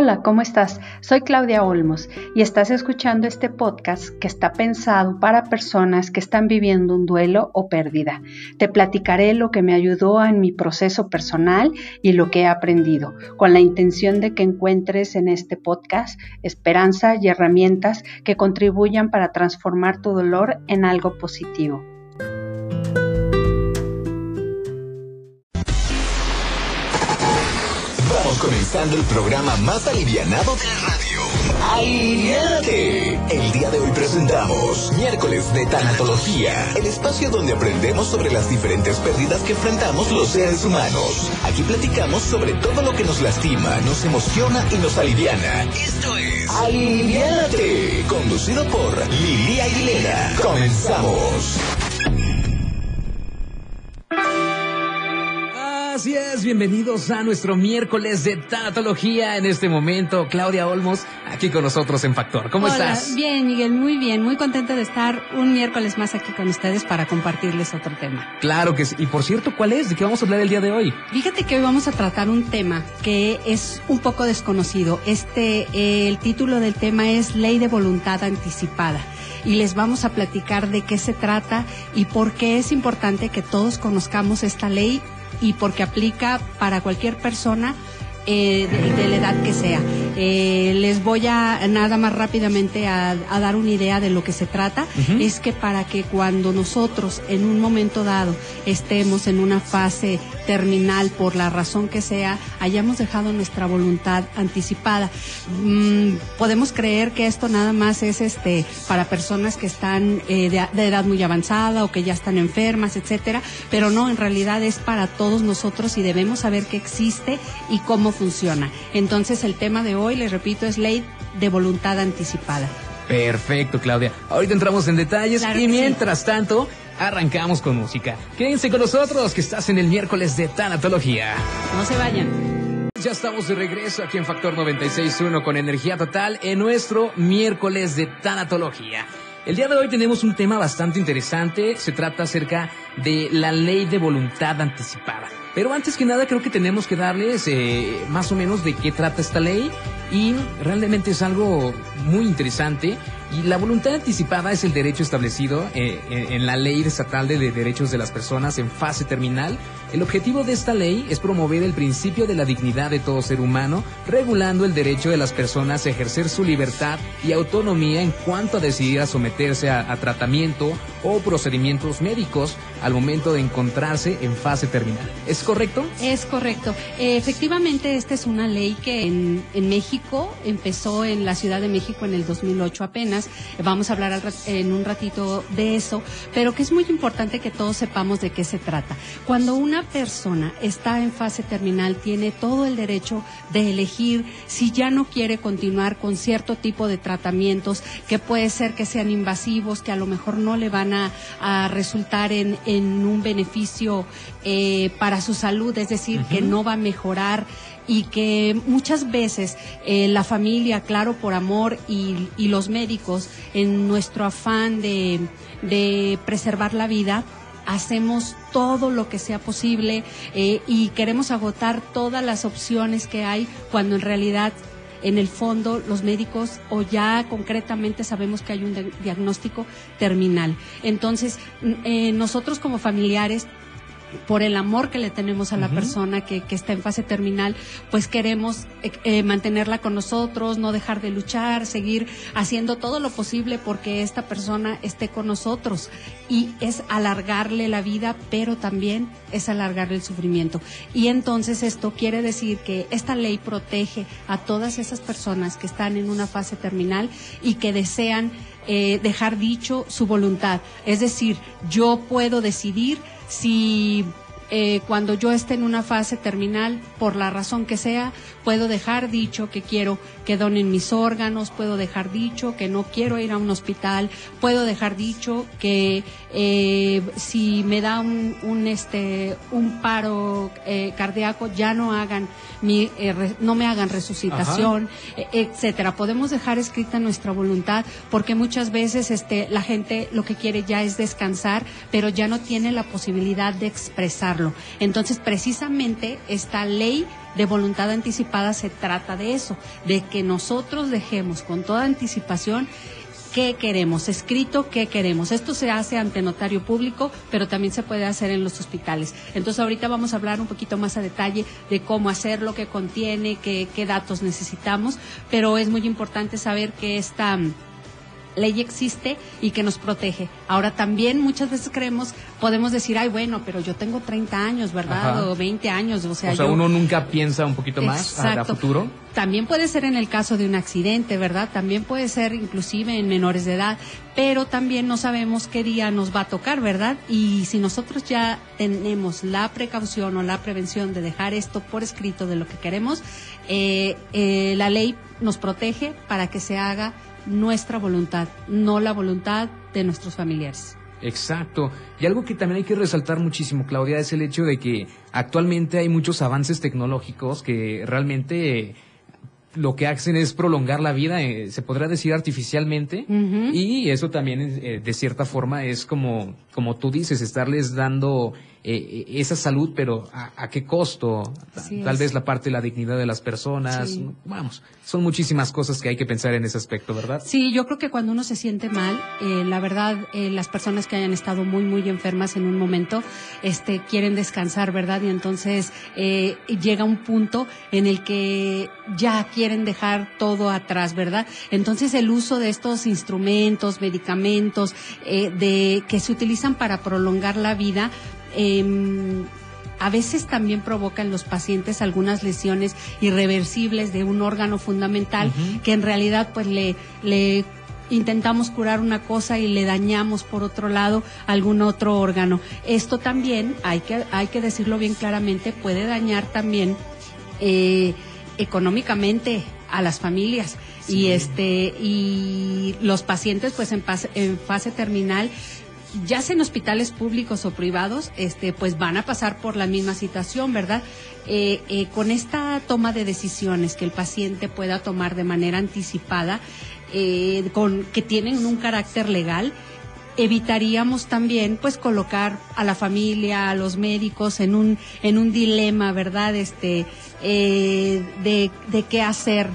Hola, ¿cómo estás? Soy Claudia Olmos y estás escuchando este podcast que está pensado para personas que están viviendo un duelo o pérdida. Te platicaré lo que me ayudó en mi proceso personal y lo que he aprendido, con la intención de que encuentres en este podcast esperanza y herramientas que contribuyan para transformar tu dolor en algo positivo. Comenzando el programa más alivianado de la radio. ¡Aliviánate! El día de hoy presentamos Miércoles de Tanatología, el espacio donde aprendemos sobre las diferentes pérdidas que enfrentamos los seres humanos. Aquí platicamos sobre todo lo que nos lastima, nos emociona y nos aliviana. Esto es ¡Aliviánate! Conducido por Lilia Aguilera. ¡Comenzamos! Así es, bienvenidos a nuestro miércoles de tanatología. En este momento, Claudia Olmos, aquí con nosotros en Factor. ¿Cómo estás? Bien, Miguel, muy bien. Muy contenta de estar un miércoles más aquí con ustedes para compartirles otro tema. Claro que sí. Y por cierto, ¿cuál es? ¿De qué vamos a hablar el día de hoy? Fíjate que hoy vamos a tratar un tema que es un poco desconocido. El título del tema es Ley de Voluntad Anticipada. Y les vamos a platicar de qué se trata y por qué es importante que todos conozcamos esta ley y porque aplica para cualquier persona de la edad que sea. Les voy a nada más rápidamente a dar una idea de lo que se trata. Uh-huh. Es que para que cuando nosotros en un momento dado estemos en una fase terminal por la razón que sea, hayamos dejado nuestra voluntad anticipada. Podemos creer que esto nada más es para personas que están de edad muy avanzada o que ya están enfermas, etcétera, pero no, en realidad es para todos nosotros y debemos saber que existe y cómo funciona. Entonces el tema de hoy, les repito, es Ley de Voluntad Anticipada. Perfecto, Claudia. Ahorita entramos en detalles, claro, y mientras tanto, arrancamos con música. Quédense con nosotros, que estás en el miércoles de Tanatología. No se vayan. Ya estamos de regreso aquí en Factor 96.1 con energía total en nuestro miércoles de Tanatología. El día de hoy tenemos un tema bastante interesante. Se trata acerca de la Ley de Voluntad Anticipada. Pero antes que nada creo que tenemos que darles más o menos de qué trata esta ley, y realmente es algo muy interesante. Y la voluntad anticipada es el derecho establecido en la Ley Estatal de Derechos de las Personas en fase terminal. El objetivo de esta ley es promover el principio de la dignidad de todo ser humano, regulando el derecho de las personas a ejercer su libertad y autonomía en cuanto a decidir a someterse a tratamiento o procedimientos médicos al momento de encontrarse en fase terminal. ¿Es correcto? Es correcto. Efectivamente, esta es una ley que en México empezó en la Ciudad de México en el 2008 apenas. Vamos a hablar en un ratito de eso, pero que es muy importante que todos sepamos de qué se trata. Cuando una persona está en fase terminal, tiene todo el derecho de elegir si ya no quiere continuar con cierto tipo de tratamientos, que puede ser que sean invasivos, que a lo mejor no le van a resultar en un beneficio para su salud, es decir, uh-huh, que no va a mejorar. Y que muchas veces la familia, claro, por amor y los médicos, en nuestro afán de preservar la vida, hacemos todo lo que sea posible y queremos agotar todas las opciones que hay, cuando en realidad, en el fondo, los médicos o ya concretamente sabemos que hay un diagnóstico terminal. Entonces, nosotros como familiares, por el amor que le tenemos a la, uh-huh, persona que está en fase terminal, pues queremos mantenerla con nosotros, no dejar de luchar, seguir haciendo todo lo posible porque esta persona esté con nosotros, y es alargarle la vida, pero también es alargarle el sufrimiento. Y entonces esto quiere decir que esta ley protege a todas esas personas que están en una fase terminal y que desean dejar dicho su voluntad. Es decir, yo puedo decidir si cuando yo esté en una fase terminal, por la razón que sea, puedo dejar dicho que quiero que donen mis órganos, puedo dejar dicho que no quiero ir a un hospital, puedo dejar dicho que si me da un paro cardíaco, ya no hagan no me hagan resucitación, etcétera. Podemos dejar escrita nuestra voluntad, porque muchas veces la gente lo que quiere ya es descansar, pero ya no tiene la posibilidad de expresarlo. Entonces, precisamente esta ley de voluntad anticipada se trata de eso, de que nosotros dejemos con toda anticipación qué queremos, escrito qué queremos. Esto se hace ante notario público, pero también se puede hacer en los hospitales. Entonces ahorita vamos a hablar un poquito más a detalle de cómo hacerlo, qué contiene, qué datos necesitamos, pero es muy importante saber que esta ley existe y que nos protege. Ahora también muchas veces creemos, podemos decir, ay bueno, pero yo tengo 30 años, ¿verdad? Ajá. O 20 años, o sea uno nunca piensa un poquito más a futuro. También puede ser en el caso de un accidente, ¿verdad? También puede ser inclusive en menores de edad, pero también no sabemos qué día nos va a tocar, ¿verdad? Y si nosotros ya tenemos la precaución o la prevención de dejar esto por escrito de lo que queremos, la ley nos protege para que se haga nuestra voluntad, no la voluntad de nuestros familiares. Exacto. Y algo que también hay que resaltar muchísimo, Claudia, es el hecho de que actualmente hay muchos avances tecnológicos que realmente lo que hacen es prolongar la vida, se podría decir artificialmente, y eso también de cierta forma es como tú dices, estarles dando esa salud, pero ¿a qué costo? Tal vez la parte de la dignidad de las personas, sí. Vamos, son muchísimas cosas que hay que pensar en ese aspecto, ¿verdad? Sí, yo creo que cuando uno se siente mal, la verdad, las personas que hayan estado muy, muy enfermas en un momento, quieren descansar, ¿verdad? Y entonces llega un punto en el que ya quieren dejar todo atrás, ¿verdad? Entonces el uso de estos instrumentos, medicamentos, que se utilizan para prolongar la vida, a veces también provoca en los pacientes algunas lesiones irreversibles de un órgano fundamental que en realidad pues le intentamos curar una cosa y le dañamos por otro lado algún otro órgano. Esto también, hay que decirlo bien claramente, puede dañar también económicamente a las familias. Sí. Y los pacientes pues en fase terminal, ya sea en hospitales públicos o privados, pues van a pasar por la misma situación, ¿verdad? Con esta toma de decisiones que el paciente pueda tomar de manera anticipada, que tienen un carácter legal, evitaríamos también pues colocar a la familia, a los médicos en un dilema, ¿verdad? De qué hacer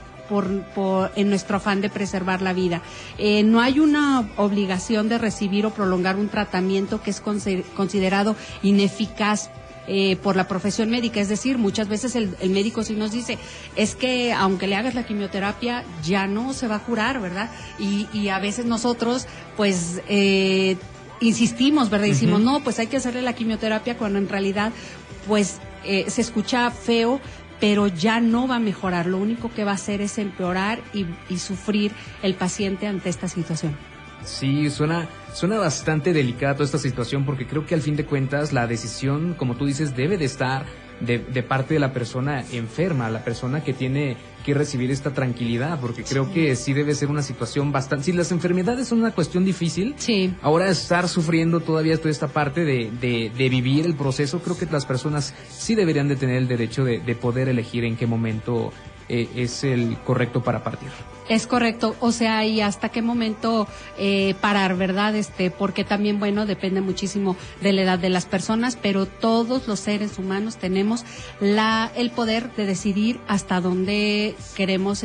en nuestro afán de preservar la vida. No hay una obligación de recibir o prolongar un tratamiento que es considerado ineficaz por la profesión médica. Es decir, muchas veces el médico sí nos dice, es que aunque le hagas la quimioterapia ya no se va a curar, ¿verdad? Y a veces nosotros pues insistimos, ¿verdad? Decimos, no, pues hay que hacerle la quimioterapia, cuando en realidad pues se escucha feo, pero ya no va a mejorar, lo único que va a hacer es empeorar y sufrir el paciente ante esta situación. Sí, suena bastante delicada toda esta situación, porque creo que al fin de cuentas la decisión, como tú dices, debe de estar de parte de la persona enferma, la persona que tiene que recibir esta tranquilidad, porque creo que sí debe ser una situación bastante... Si las enfermedades son una cuestión difícil, ahora estar sufriendo todavía toda esta parte de vivir el proceso, creo que las personas sí deberían de tener el derecho de poder elegir en qué momento es el correcto para partir. Es correcto, o sea, y hasta qué momento parar, ¿verdad? Porque también, bueno, depende muchísimo de la edad de las personas, pero todos los seres humanos tenemos el poder de decidir hasta dónde queremos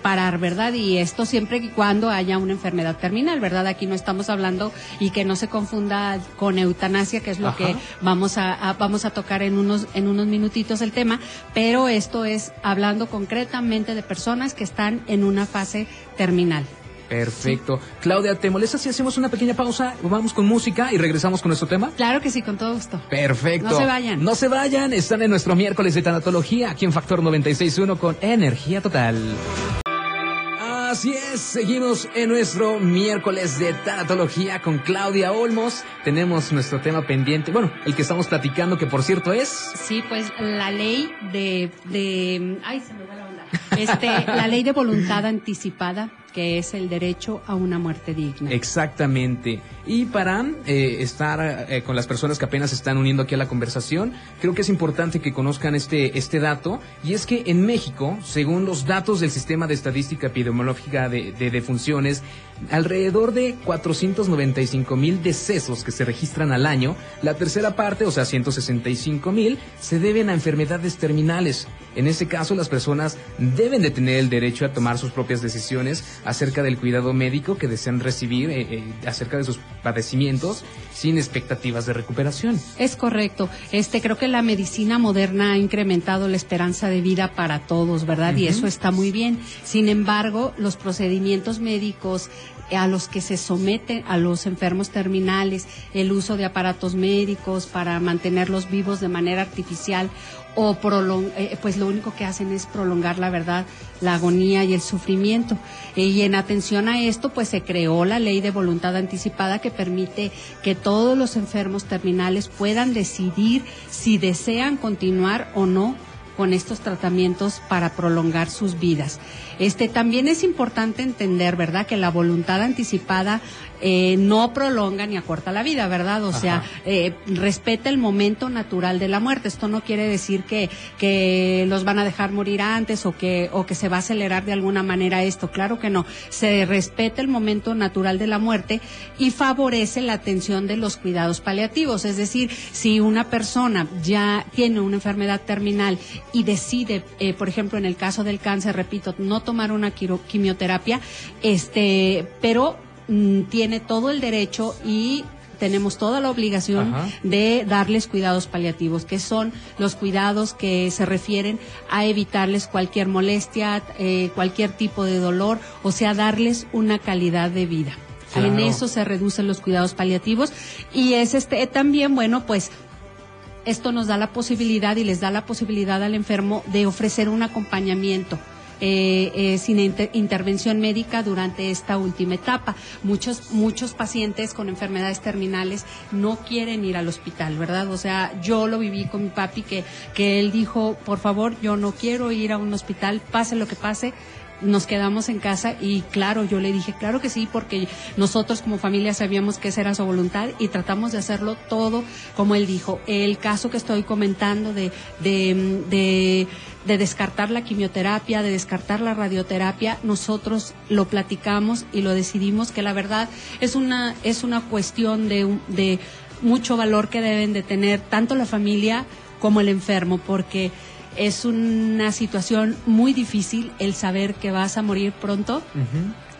parar, ¿verdad? Y esto siempre y cuando haya una enfermedad terminal, ¿verdad? Aquí no estamos hablando, y que no se confunda con eutanasia, que es lo que vamos a tocar en unos minutitos el tema, pero esto es hablando concretamente de personas que están en una fase terminal. Perfecto. Sí. Claudia, ¿te molesta si hacemos una pequeña pausa? Vamos con música y regresamos con nuestro tema. Claro que sí, con todo gusto. Perfecto. No se vayan. No se vayan, están en nuestro miércoles de tanatología aquí en Factor 96.1 con Energía Total. Así es, seguimos en nuestro miércoles de tanatología con Claudia Olmos. Tenemos nuestro tema pendiente, bueno, el que estamos platicando, que por cierto es... Sí, pues la ley de... Ay, se me va la onda. La ley de voluntad anticipada, que es el derecho a una muerte digna. Exactamente. Y para estar con las personas que apenas se están uniendo aquí a la conversación, creo que es importante que conozcan este dato, y es que en México, según los datos del Sistema de Estadística Epidemiológica de Defunciones, alrededor de 495,000 decesos que se registran al año, la tercera parte, o sea, 165,000, se deben a enfermedades terminales. En ese caso, las personas deben de tener el derecho a tomar sus propias decisiones acerca del cuidado médico que desean recibir, acerca de sus padecimientos, sin expectativas de recuperación. Es correcto. Creo que la medicina moderna ha incrementado la esperanza de vida para todos, ¿verdad? Y eso está muy bien. Sin embargo, los procedimientos médicos a los que se someten a los enfermos terminales, el uso de aparatos médicos para mantenerlos vivos de manera artificial, o pues lo único que hacen es prolongar la verdad, la agonía y el sufrimiento. Y en atención a esto, pues se creó la Ley de Voluntad Anticipada, que permite que todos los enfermos terminales puedan decidir si desean continuar o no con estos tratamientos para prolongar sus vidas. También es importante entender, ¿verdad?, que la voluntad anticipada no prolonga ni acorta la vida, ¿verdad? O sea, respeta el momento natural de la muerte. Esto no quiere decir que los van a dejar morir antes o que se va a acelerar de alguna manera esto. Claro que no. Se respeta el momento natural de la muerte y favorece la atención de los cuidados paliativos. Es decir, si una persona ya tiene una enfermedad terminal y decide, por ejemplo, en el caso del cáncer, repito, no tomar una quimioterapia, pero tiene todo el derecho y tenemos toda la obligación de darles cuidados paliativos, que son los cuidados que se refieren a evitarles cualquier molestia, cualquier tipo de dolor, o sea, darles una calidad de vida. Claro. En eso se reducen los cuidados paliativos, y es también, bueno, pues esto nos da la posibilidad y les da la posibilidad al enfermo de ofrecer un acompañamiento sin intervención médica durante esta última etapa. Muchos pacientes con enfermedades terminales no quieren ir al hospital, ¿verdad? O sea, yo lo viví con mi papi, que él dijo, por favor, yo no quiero ir a un hospital, pase lo que pase, nos quedamos en casa. Y claro, yo le dije, claro que sí, porque nosotros como familia sabíamos que esa era su voluntad y tratamos de hacerlo todo como él dijo. El caso que estoy comentando de descartar la quimioterapia, de descartar la radioterapia, nosotros lo platicamos y lo decidimos, que la verdad es una cuestión de mucho valor que deben de tener tanto la familia como el enfermo, porque es una situación muy difícil el saber que vas a morir pronto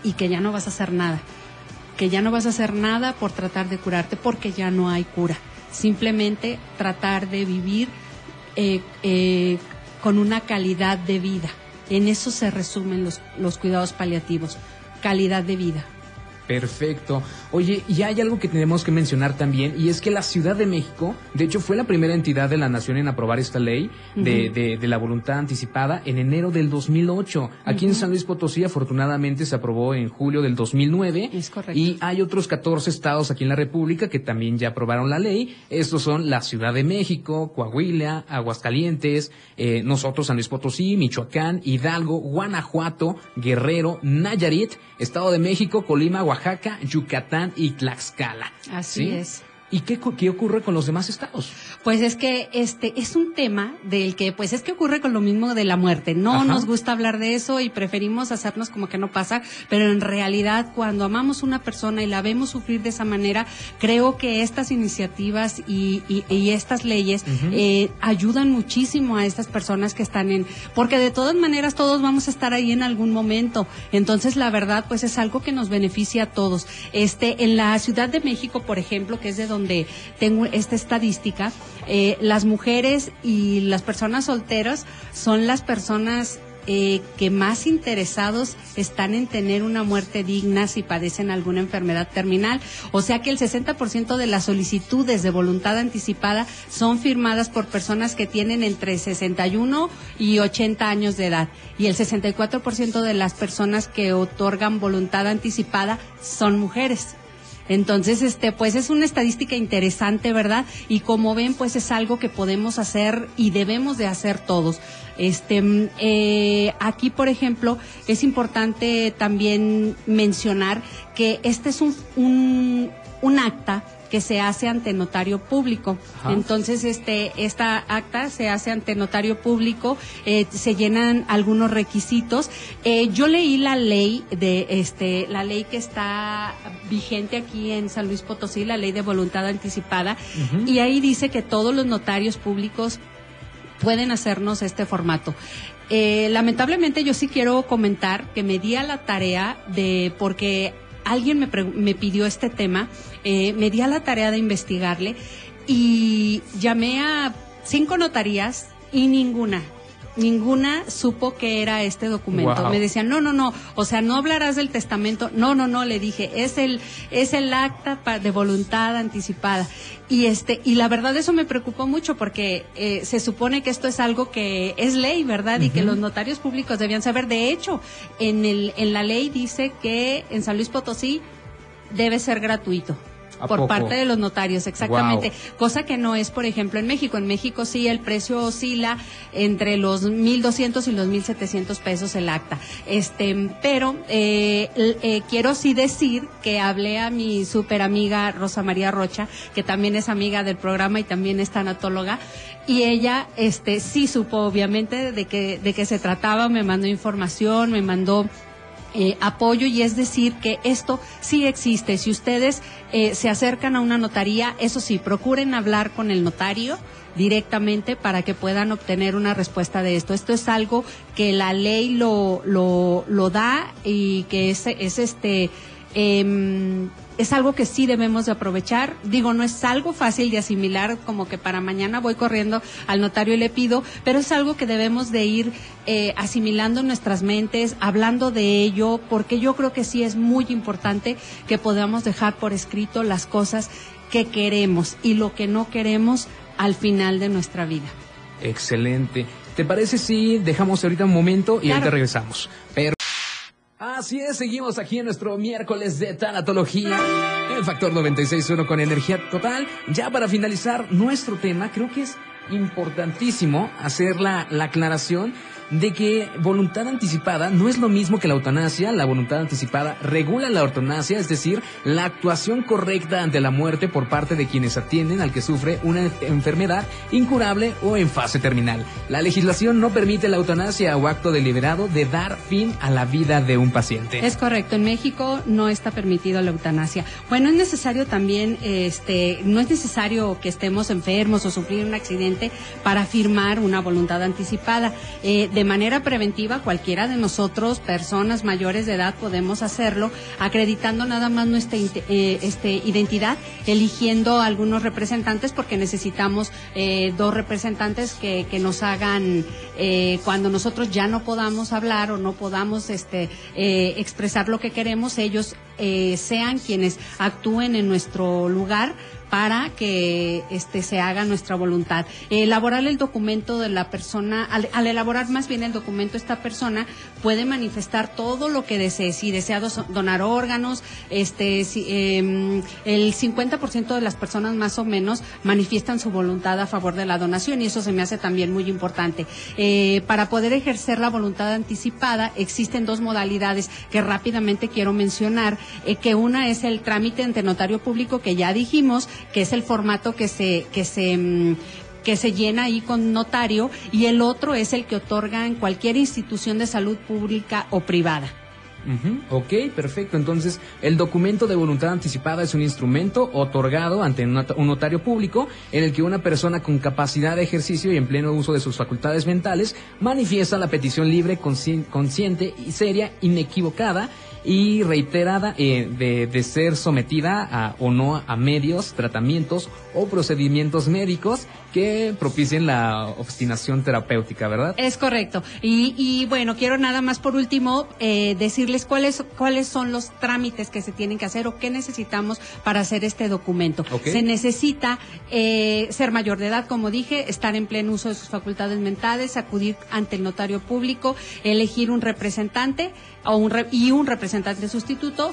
y que ya no vas a hacer nada, por tratar de curarte, porque ya no hay cura. Simplemente tratar de vivir con una calidad de vida. En eso se resumen los cuidados paliativos, calidad de vida. Perfecto. Oye, y hay algo que tenemos que mencionar también, y es que la Ciudad de México, de hecho, fue la primera entidad de la nación en aprobar esta ley de la voluntad anticipada en enero del 2008. Aquí en San Luis Potosí, afortunadamente, se aprobó en julio del 2009. Es correcto. Y hay otros 14 estados aquí en la República que también ya aprobaron la ley. Estos son la Ciudad de México, Coahuila, Aguascalientes, nosotros San Luis Potosí, Michoacán, Hidalgo, Guanajuato, Guerrero, Nayarit, Estado de México, Colima, Oaxaca, Yucatán y Tlaxcala. Así es. ¿Y qué ocurre con los demás estados? Pues es que es un tema del que, pues es que ocurre con lo mismo de la muerte. No nos gusta hablar de eso y preferimos hacernos como que no pasa, pero en realidad cuando amamos a una persona y la vemos sufrir de esa manera, creo que estas iniciativas y estas leyes ayudan muchísimo a estas personas que están porque de todas maneras todos vamos a estar ahí en algún momento. Entonces la verdad, pues es algo que nos beneficia a todos. En la Ciudad de México, por ejemplo, que es de donde tengo esta estadística, las mujeres y las personas solteras son las personas que más interesados están en tener una muerte digna si padecen alguna enfermedad terminal. O sea que el 60% de las solicitudes de voluntad anticipada son firmadas por personas que tienen entre 61 y 80 años de edad, y el 64% de las personas que otorgan voluntad anticipada son mujeres. Entonces, pues es una estadística interesante, ¿verdad? Y como ven, pues es algo que podemos hacer y debemos de hacer todos. Aquí, por ejemplo, es importante también mencionar que este es un acta que se hace ante notario público. Ajá. Entonces, esta acta se hace ante notario público, se llenan algunos requisitos. Yo leí la ley de la ley que está vigente aquí en San Luis Potosí, la Ley de Voluntad Anticipada, uh-huh, y ahí dice que todos los notarios públicos pueden hacernos este formato. Lamentablemente yo sí quiero comentar que me di a la tarea de, porque alguien me pidió este tema, me di a la tarea de investigarle y llamé a 5 notarías y ninguna supo que era este documento. Wow. Me decían, no, o sea, no hablarás del testamento. No, le dije, es el acta de voluntad anticipada. Y y la verdad eso me preocupó mucho porque se supone que esto es algo que es ley, ¿verdad? Y uh-huh, que los notarios públicos debían saber. De hecho, en la ley dice que en San Luis Potosí debe ser gratuito. Por poco? Parte de los notarios, exactamente. Wow. Cosa que no es, por ejemplo, en México. En México sí el precio oscila entre los 1,200 y los 1,700 pesos el acta. Pero quiero sí decir que hablé a mi super amiga Rosa María Rocha, que también es amiga del programa y también es tanatóloga, y ella sí supo, obviamente, de que se trataba, me mandó información, me mandó apoyo, y es decir que esto sí existe. Si ustedes se acercan a una notaría, eso sí, procuren hablar con el notario directamente para que puedan obtener una respuesta de esto. Esto es algo que la ley lo da y que es algo que sí debemos de aprovechar. Digo, no es algo fácil de asimilar, como que para mañana voy corriendo al notario y le pido, pero es algo que debemos de ir asimilando en nuestras mentes, hablando de ello, porque yo creo que sí es muy importante que podamos dejar por escrito las cosas que queremos y lo que no queremos al final de nuestra vida. Excelente. ¿Te parece si dejamos ahorita un momento y ahorita regresamos? Así es, seguimos aquí en nuestro miércoles de tanatología, el Factor 96.1 con energía total. Ya para finalizar nuestro tema, creo que es importantísimo hacer la aclaración de que voluntad anticipada no es lo mismo que la eutanasia. La voluntad anticipada regula la eutanasia, es decir, la actuación correcta ante la muerte por parte de quienes atienden al que sufre una enfermedad incurable o en fase terminal. La legislación no permite la eutanasia o acto deliberado de dar fin a la vida de un paciente. Es correcto, en México no está permitido la eutanasia. Bueno, es necesario también, no es necesario que estemos enfermos o sufrir un accidente para firmar una voluntad anticipada. De manera preventiva, cualquiera de nosotros, personas mayores de edad, podemos hacerlo, acreditando nada más nuestra identidad, eligiendo algunos representantes, porque necesitamos 2 representantes que nos hagan, cuando nosotros ya no podamos hablar o no podamos expresar lo que queremos, ellos sean quienes actúen en nuestro lugar para que se haga nuestra voluntad. Elaborar el documento de la persona, al elaborar más bien el documento, esta persona puede manifestar todo lo que desee. Si desea donar órganos, el 50% de las personas más o menos manifiestan su voluntad a favor de la donación, y eso se me hace también muy importante. Para poder ejercer la voluntad anticipada existen 2 modalidades que rápidamente quiero mencionar, que una es el trámite ante notario público, que ya dijimos, que es el formato que se llena ahí con notario, y el otro es el que otorga en cualquier institución de salud pública o privada. Uh-huh. Ok, perfecto. Entonces, el documento de voluntad anticipada es un instrumento otorgado ante un notario público en el que una persona con capacidad de ejercicio y en pleno uso de sus facultades mentales manifiesta la petición libre, consciente y seria, inequivocada y reiterada de ser sometida o no a medios, tratamientos o procedimientos médicos que propicien la obstinación terapéutica, ¿verdad? Es correcto. Y bueno, quiero nada más por último decirles decirles cuáles son los trámites que se tienen que hacer o qué necesitamos para hacer este documento. Okay. Se necesita ser mayor de edad, como dije, estar en pleno uso de sus facultades mentales, acudir ante el notario público, elegir un representante o un representante sustituto,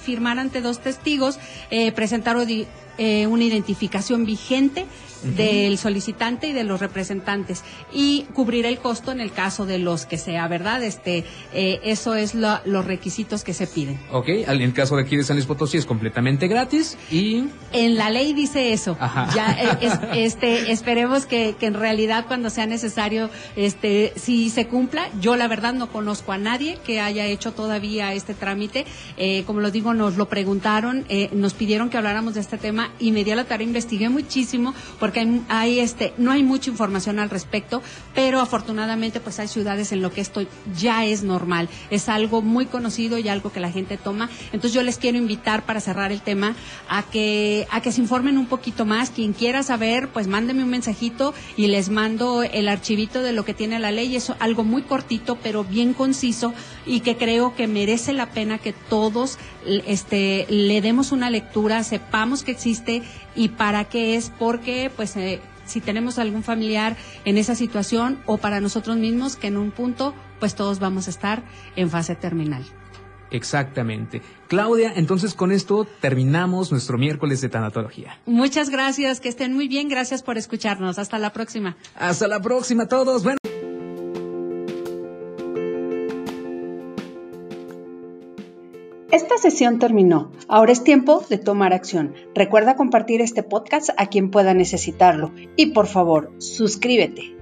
firmar ante dos testigos, presentar una identificación vigente del solicitante y de los representantes y cubrir el costo en el caso de los que sea, ¿verdad? Eso es los requisitos que se piden. Ok, en el caso de aquí de San Luis Potosí es completamente gratis y... En la ley dice eso. Ajá. Ya, esperemos que en realidad cuando sea necesario, si se cumpla. Yo la verdad no conozco a nadie que haya hecho todavía este trámite. Como lo digo, nos lo preguntaron, nos pidieron que habláramos de este tema y me di a la tarea, investigué muchísimo porque no hay mucha información al respecto, pero afortunadamente pues hay ciudades en lo que esto ya es normal, es algo muy conocido y algo que la gente toma. Entonces yo les quiero invitar para cerrar el tema a que se informen un poquito más. Quien quiera saber, pues mándeme un mensajito y les mando el archivito de lo que tiene la ley. Es algo muy cortito pero bien conciso y que creo que merece la pena que todos le demos una lectura, sepamos que existe y para qué es, porque pues si tenemos algún familiar en esa situación o para nosotros mismos, que en un punto pues todos vamos a estar en fase terminal. Exactamente. Claudia, entonces con esto terminamos nuestro miércoles de tanatología. Muchas gracias, que estén muy bien, gracias por escucharnos, hasta la próxima. Hasta la próxima a todos. Bueno. Esta sesión terminó. Ahora es tiempo de tomar acción. Recuerda compartir este podcast a quien pueda necesitarlo. Y por favor, suscríbete.